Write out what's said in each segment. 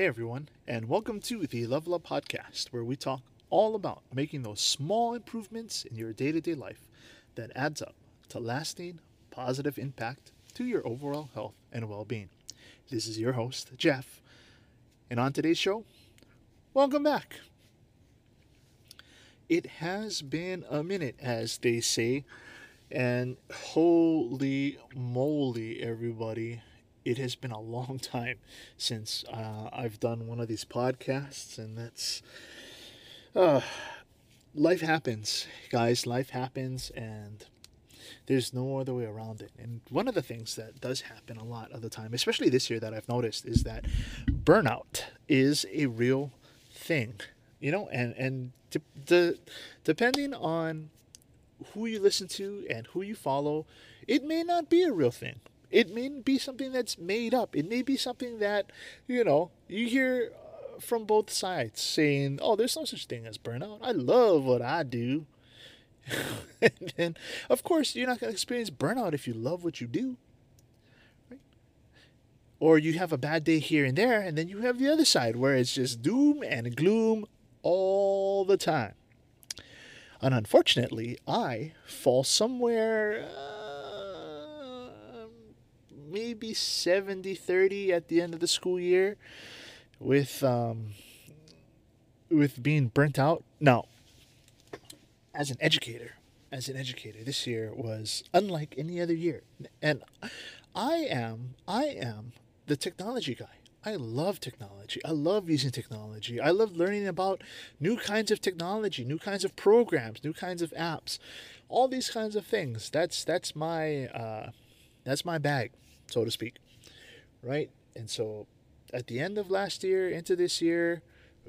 Hey everyone, and welcome to the Level Up podcast, where we talk all about making those small improvements in your day-to-day life that adds up to lasting positive impact to your overall health and well-being. This is your host, Jeff, and on today's show, welcome back. It has been a minute, as they say, and holy moly, everybody. It has been a long time since I've done one of these podcasts, and that's life happens, guys. Life happens, and there's no other way around it. And one of the things that does happen a lot of the time, especially this year, that I've noticed is that burnout is a real thing, you know, and depending on who you listen to and who you follow, it may not be a real thing. It may be something that's made up. It may be something that, you know, you hear from both sides saying, oh, there's no such thing as burnout. I love what I do. And then, of course, you're not going to experience burnout if you love what you do. Right? Or you have a bad day here and there, and then you have the other side where it's just doom and gloom all the time. And unfortunately, I fall somewhere maybe 70-30 at the end of the school year with being burnt out. Now, as an educator, this year was unlike any other year. And I am the technology guy. I love technology. I love using technology. I love learning about new kinds of technology, new kinds of programs, new kinds of apps, all these kinds of things. That's my bag, so to speak, right? And so at the end of last year into this year,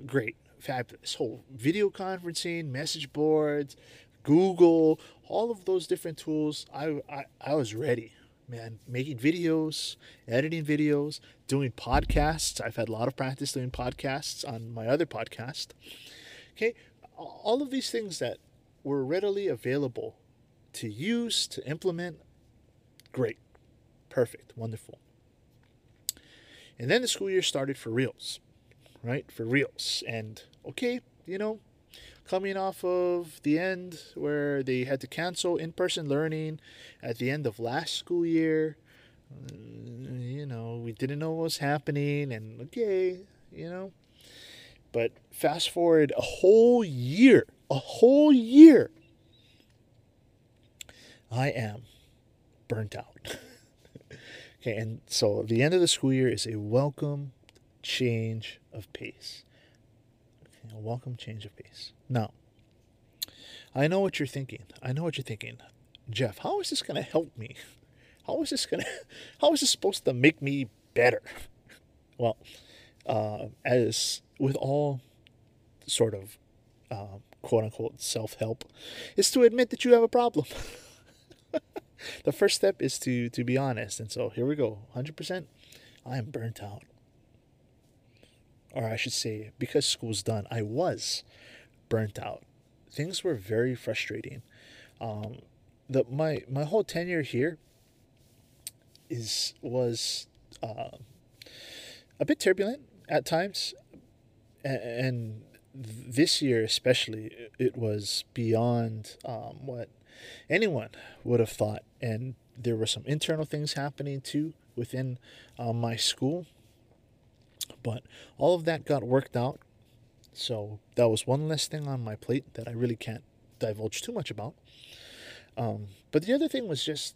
great, fabulous. Whole video conferencing, message boards, Google, all of those different tools, I was ready, man. Making videos, editing videos, doing podcasts. I've had a lot of practice doing podcasts on my other podcast. Okay, all of these things that were readily available to use, to implement, great. Perfect. Wonderful. And then the school year started for reals, right? For reals. And okay, you know, coming off of the end where they had to cancel in-person learning at the end of last school year, you know, we didn't know what was happening, and okay, you know, but fast forward a whole year, I am burnt out. Okay, and so the end of the school year is a welcome change of pace. Okay, a welcome change of pace. Now, I know what you're thinking. Jeff, how is this going to help me? How is this supposed to make me better? Well, as with all sort of quote-unquote self-help, is to admit that you have a problem. The first step is to be honest. And so here we go. 100%. I am burnt out. Or I should say, because school's done, I was burnt out. Things were very frustrating. My whole tenure here was a bit turbulent at times. And this year especially, it was beyond what anyone would have thought, and there were some internal things happening too within my school, but all of that got worked out, so that was one less thing on my plate that I really can't divulge too much about, but the other thing was just,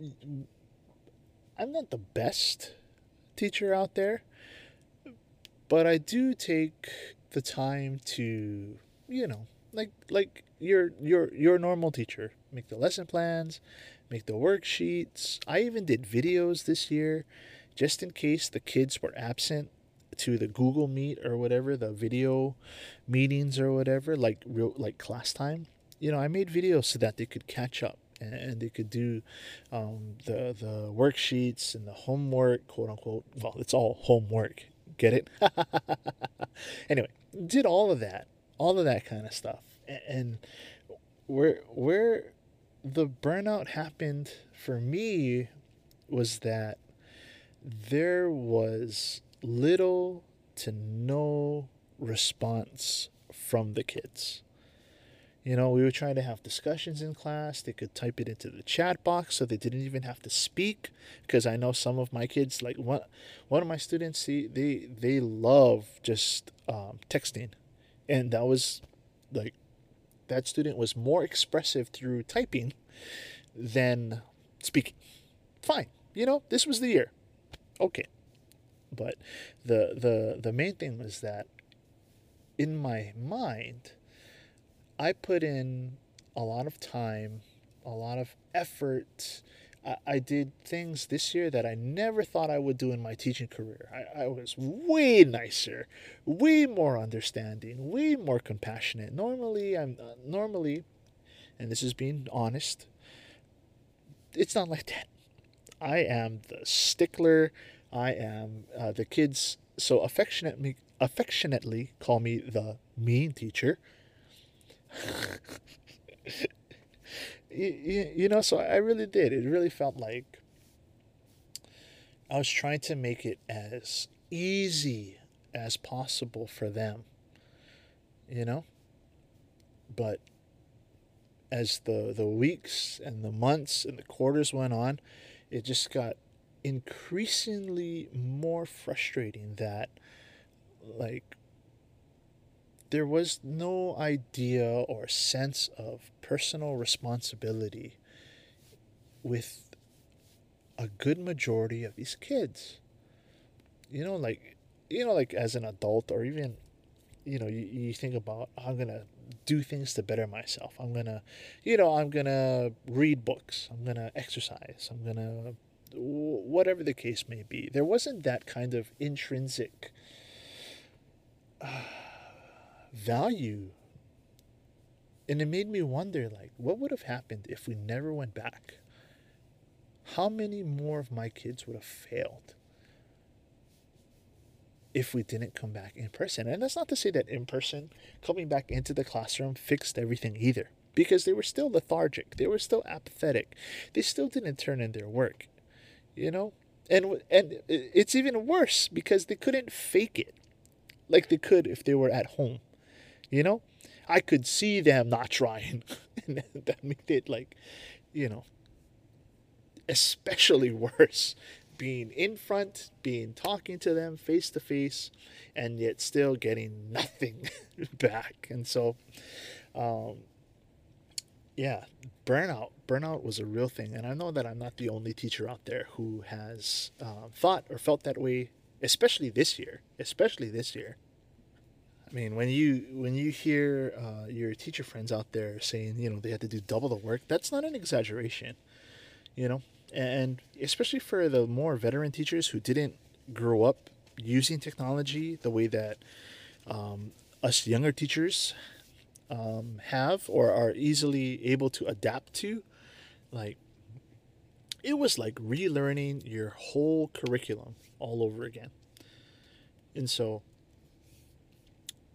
I'm not the best teacher out there, but I do take the time to, you know, like your normal teacher, make the lesson plans, make the worksheets. I even did videos this year, just in case the kids were absent to the Google Meet or whatever, the video meetings or whatever, like class time. You know, I made videos so that they could catch up and they could do the worksheets and the homework, quote unquote. Well, it's all homework. Get it? Anyway, did all of that kind of stuff, and where the burnout happened for me was that there was little to no response from the kids. You know, we were trying to have discussions in class. They could type it into the chat box, so they didn't even have to speak. Because I know some of my kids, like one of my students, they love just texting. And that was, like, that student was more expressive through typing than speaking. Fine. You know, this was the year. Okay. But the main thing was that in my mind, I put in a lot of time, a lot of effort. I did things this year that I never thought I would do in my teaching career. I was way nicer, way more understanding, way more compassionate. Normally, normally, and this is being honest, it's not like that. I am the stickler. I am the kids so affectionately call me the mean teacher. You know, so I really did. It really felt like I was trying to make it as easy as possible for them, you know? But as the weeks and the months and the quarters went on, it just got increasingly more frustrating that, like, there was no idea or sense of personal responsibility with a good majority of these kids. You know, like as an adult, or even, you know, you think about, I'm going to do things to better myself. I'm going to read books. I'm going to exercise. I'm going to, whatever the case may be. There wasn't that kind of intrinsic value, and it made me wonder, like, what would have happened if we never went back? How many more of my kids would have failed if we didn't come back in person? And that's not to say that in person, coming back into the classroom, fixed everything either, because they were still lethargic, they were still apathetic, they still didn't turn in their work, you know. And it's even worse because they couldn't fake it like they could if they were at home. You know, I could see them not trying, and that made it, like, you know, especially worse, being in front, talking to them face to face, and yet still getting nothing back. And so, yeah, burnout was a real thing. And I know that I'm not the only teacher out there who has thought or felt that way, especially this year. I mean, when you hear your teacher friends out there saying, you know, they had to do double the work, that's not an exaggeration, you know. And especially for the more veteran teachers who didn't grow up using technology the way that us younger teachers have or are easily able to adapt to, like, it was like relearning your whole curriculum all over again. And so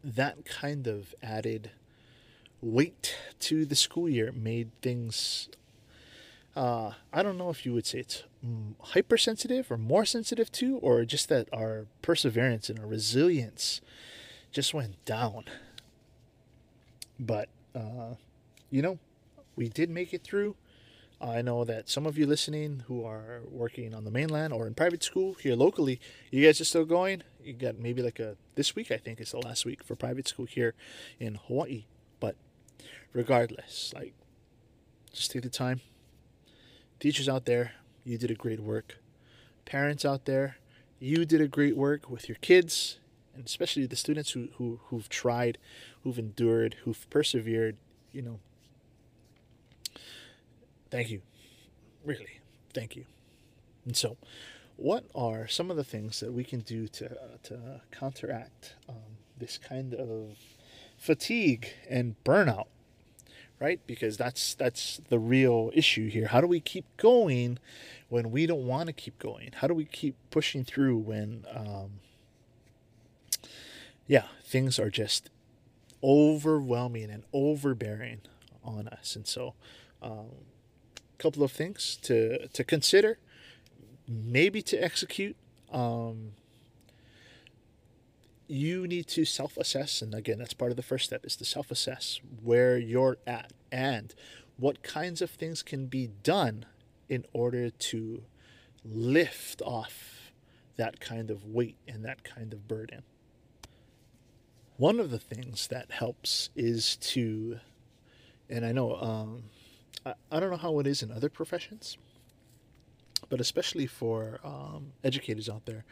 that kind of added weight to the school year made things, I don't know if you would say it's hypersensitive or more sensitive to, or just that our perseverance and our resilience just went down. But, you know, we did make it through. I know that some of you listening who are working on the mainland or in private school here locally, you guys are still going. You got maybe like this week, I think, is the last week for private school here in Hawaii. But regardless, like, just take the time. Teachers out there, you did a great work. Parents out there, you did a great work with your kids, and especially the students who've tried, who've endured, who've persevered, you know. Thank you. Really, thank you. And so, what are some of the things that we can do to counteract this kind of fatigue and burnout, right? Because that's the real issue here. How do we keep going when we don't want to keep going? How do we keep pushing through when, things are just overwhelming and overbearing on us? And so, couple of things to consider. maybe to execute. You need to self-assess, and again, that's part of the first step, is to self-assess where you're at and what kinds of things can be done in order to lift off that kind of weight and that kind of burden. One of the things that helps is to, and I know, I don't know how it is in other professions, but especially for educators out there,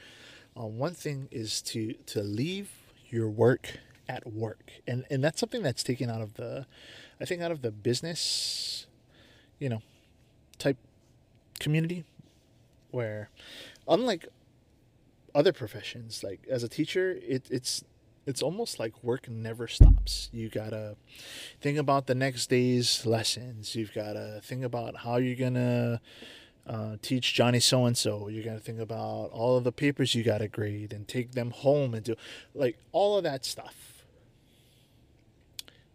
one thing is to leave your work at work. And that's something that's taken out of the, I think, out of the business, you know, type community, where unlike other professions, like as a teacher, it's almost like work never stops. You gotta think about the next day's lessons. You've gotta think about how you're gonna teach Johnny so-and-so. You gotta think about all of the papers you gotta grade and take them home and do, like, all of that stuff.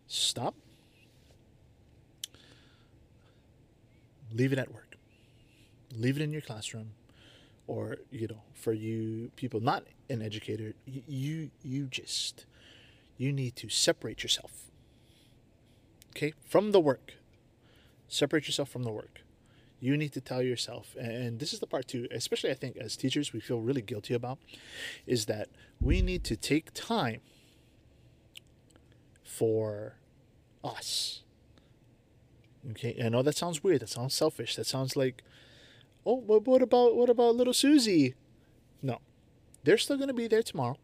Stop. Leave it at work. Leave it in your classroom. Or, you know, for you people not an educator, you need to separate yourself, okay, from the work. Separate yourself from the work. You need to tell yourself, and this is the part too, especially I think as teachers, we feel really guilty about, is that we need to take time for us. Okay, I know that sounds weird. That sounds selfish. That sounds like, oh, what about little Susie? No, they're still going to be there tomorrow.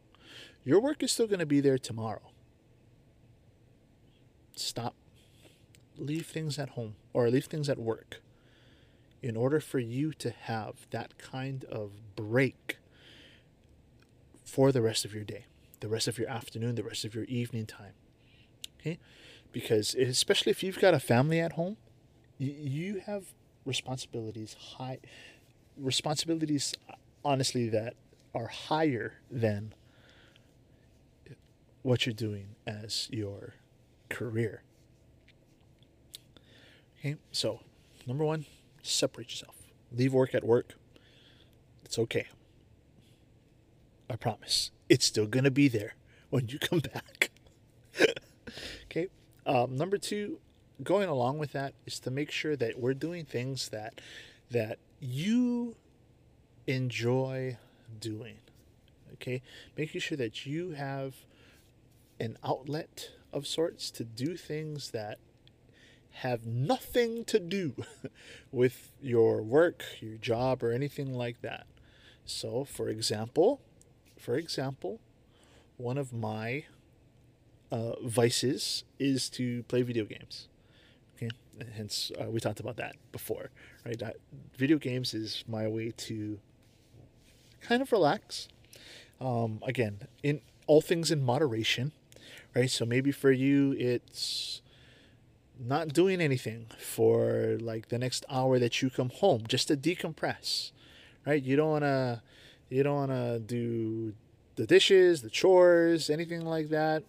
Your work is still going to be there tomorrow. Stop. Leave things at home, or leave things at work, in order for you to have that kind of break for the rest of your day, the rest of your afternoon, the rest of your evening time. Okay? Because especially if you've got a family at home, you have responsibilities, honestly, that are higher than what you're doing as your career. Okay? So, number one, separate yourself. Leave work at work. It's okay. I promise. It's still going to be there when you come back. Okay? Number two, going along with that, is to make sure that we're doing things that you enjoy doing. Okay? Making sure that you have an outlet of sorts to do things that have nothing to do with your work, your job, or anything like that. So, for example, one of my vices is to play video games. Okay, and hence we talked about that before, right? Video games is my way to kind of relax. Again, in all things in moderation, right? So maybe for you, it's not doing anything for like the next hour that you come home, just to decompress, right? You don't wanna do the dishes, the chores, anything like that.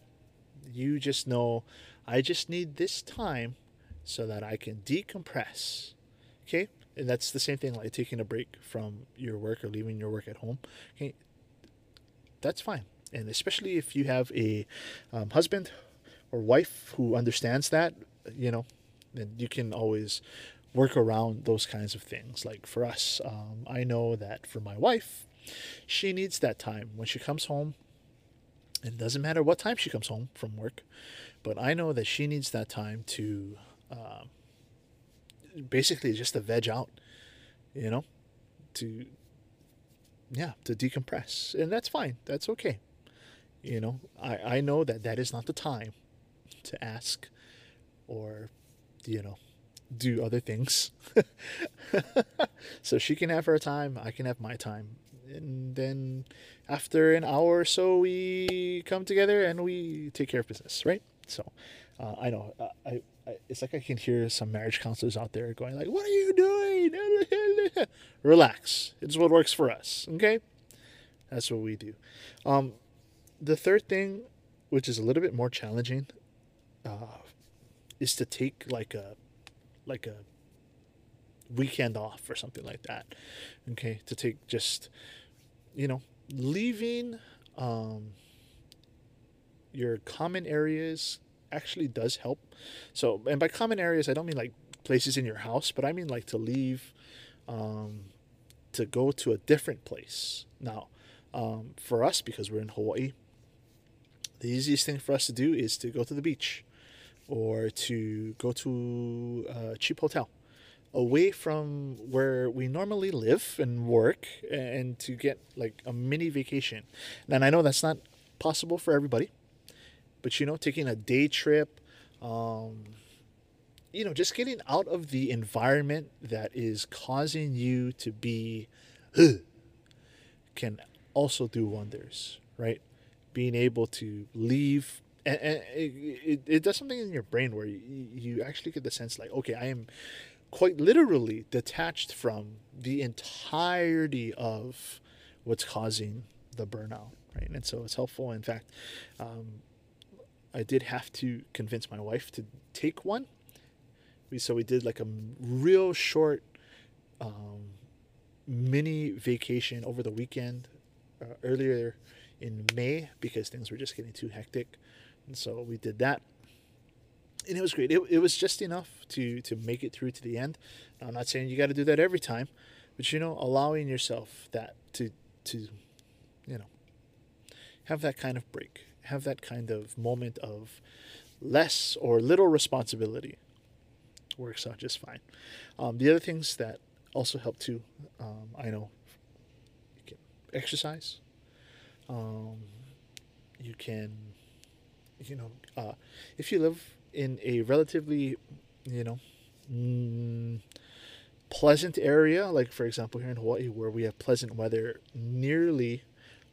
You just know, I just need this time so that I can decompress. Okay? And that's the same thing, like taking a break from your work or leaving your work at home. Okay? That's fine. And especially if you have a husband or wife who understands that, you know, then you can always work around those kinds of things. Like for us, I know that for my wife, she needs that time when she comes home. It doesn't matter what time she comes home from work, but I know that she needs that time to basically just to veg out, you know, to decompress. And that's fine. That's okay. You know, I know that is not the time to ask or, you know, do other things. So she can have her time, I can have my time. And then after an hour or so, we come together and we take care of business, right? So I know, it's like I can hear some marriage counselors out there going like, what are you doing? Relax. It's what works for us, okay? That's what we do. The third thing, which is a little bit more challenging, is to take like a weekend off or something like that, okay, to take just, you know, leaving your common areas actually does help. So, and by common areas, I don't mean like places in your house, but I mean like to leave, to go to a different place. Now, for us, because we're in Hawaii, the easiest thing for us to do is to go to the beach or to go to a cheap hotel away from where we normally live and work, and to get like a mini vacation. And I know that's not possible for everybody, but, you know, taking a day trip, you know, just getting out of the environment that is causing you to be can also do wonders, right? Being able to leave, and it does something in your brain where you actually get the sense like, okay, I am quite literally detached from the entirety of what's causing the burnout, right? And so it's helpful. In fact, I did have to convince my wife to take one. So we did like a real short mini vacation over the weekend earlier in May, because things were just getting too hectic. And so we did that. And it was great. It was just enough to make it through to the end. Now, I'm not saying you got to do that every time, but, you know, allowing yourself that to, you know, have that kind of break, have that kind of moment of less or little responsibility works out just fine. The other things that also help too, I know you can exercise, you can, you know, if you live in a relatively, you know, pleasant area, like for example here in Hawaii where we have pleasant weather nearly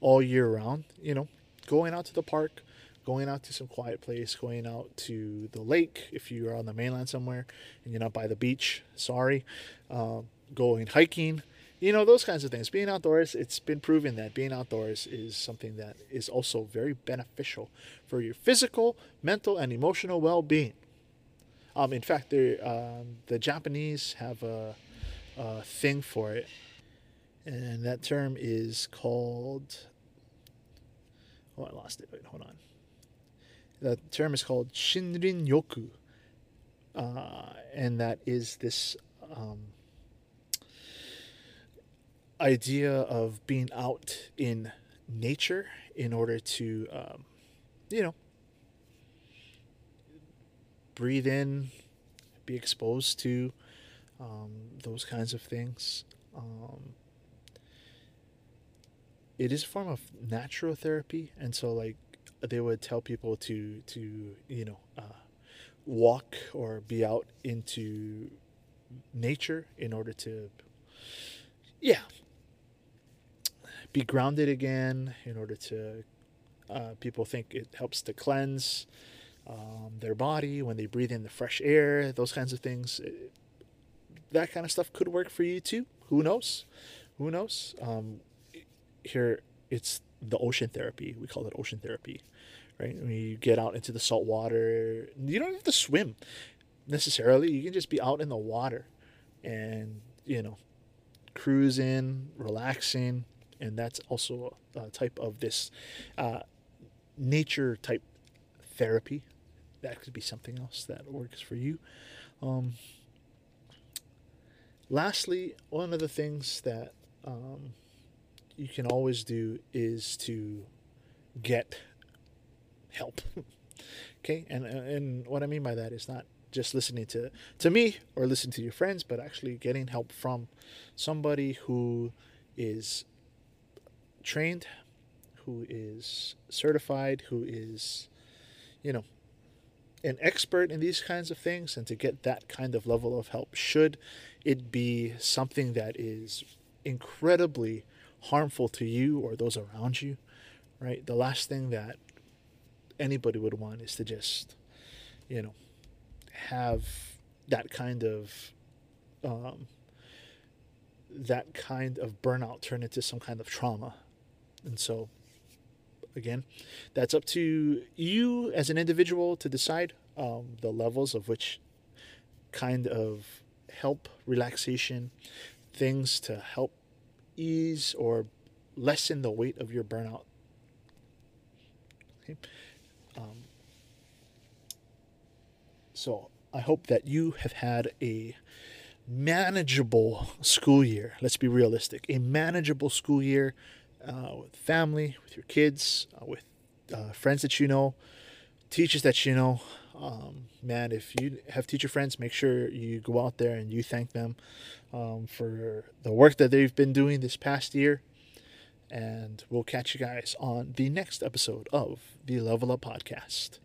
all year round, you know, going out to the park, going out to some quiet place, going out to the lake if you are on the mainland somewhere and you're not by the beach, sorry, going hiking, you know, those kinds of things. Being outdoors, it's been proven that being outdoors is something that is also very beneficial for your physical, mental, and emotional well-being. In fact, the Japanese have a thing for it, and that term is called... Oh, I lost it. Wait, hold on. The term is called Shinrin-yoku, and that is this idea of being out in nature in order to, you know, breathe in, be exposed to those kinds of things. It is a form of natural therapy, and so, like, they would tell people to you know, walk or be out into nature in order to, yeah, be grounded again, in order to, people think it helps to cleanse their body when they breathe in the fresh air, those kinds of things. That kind of stuff could work for you too. Who knows? Who knows? Here, it's the ocean therapy. We call it ocean therapy, right? When you get out into the salt water, you don't have to swim necessarily. You can just be out in the water and, you know, cruising, relaxing. And that's also a type of this nature type therapy. That could be something else that works for you. Lastly, one of the things that you can always do is to get help. Okay? And what I mean by that is not just listening to me or listen to your friends, but actually getting help from somebody who is trained, who is certified, who is, you know, an expert in these kinds of things, and to get that kind of level of help should it be something that is incredibly harmful to you or those around you, right? The last thing that anybody would want is to just, you know, have that kind of burnout turn into some kind of trauma. And so, again, that's up to you as an individual to decide the levels of which kind of help relaxation, things to help ease or lessen the weight of your burnout. Okay. So I hope that you have had a manageable school year. Let's be realistic. A manageable school year with family, with your kids, with friends that you know, teachers that you know. Man, if you have teacher friends, make sure you go out there and you thank them for the work that they've been doing this past year. And we'll catch you guys on the next episode of the Level Up Podcast.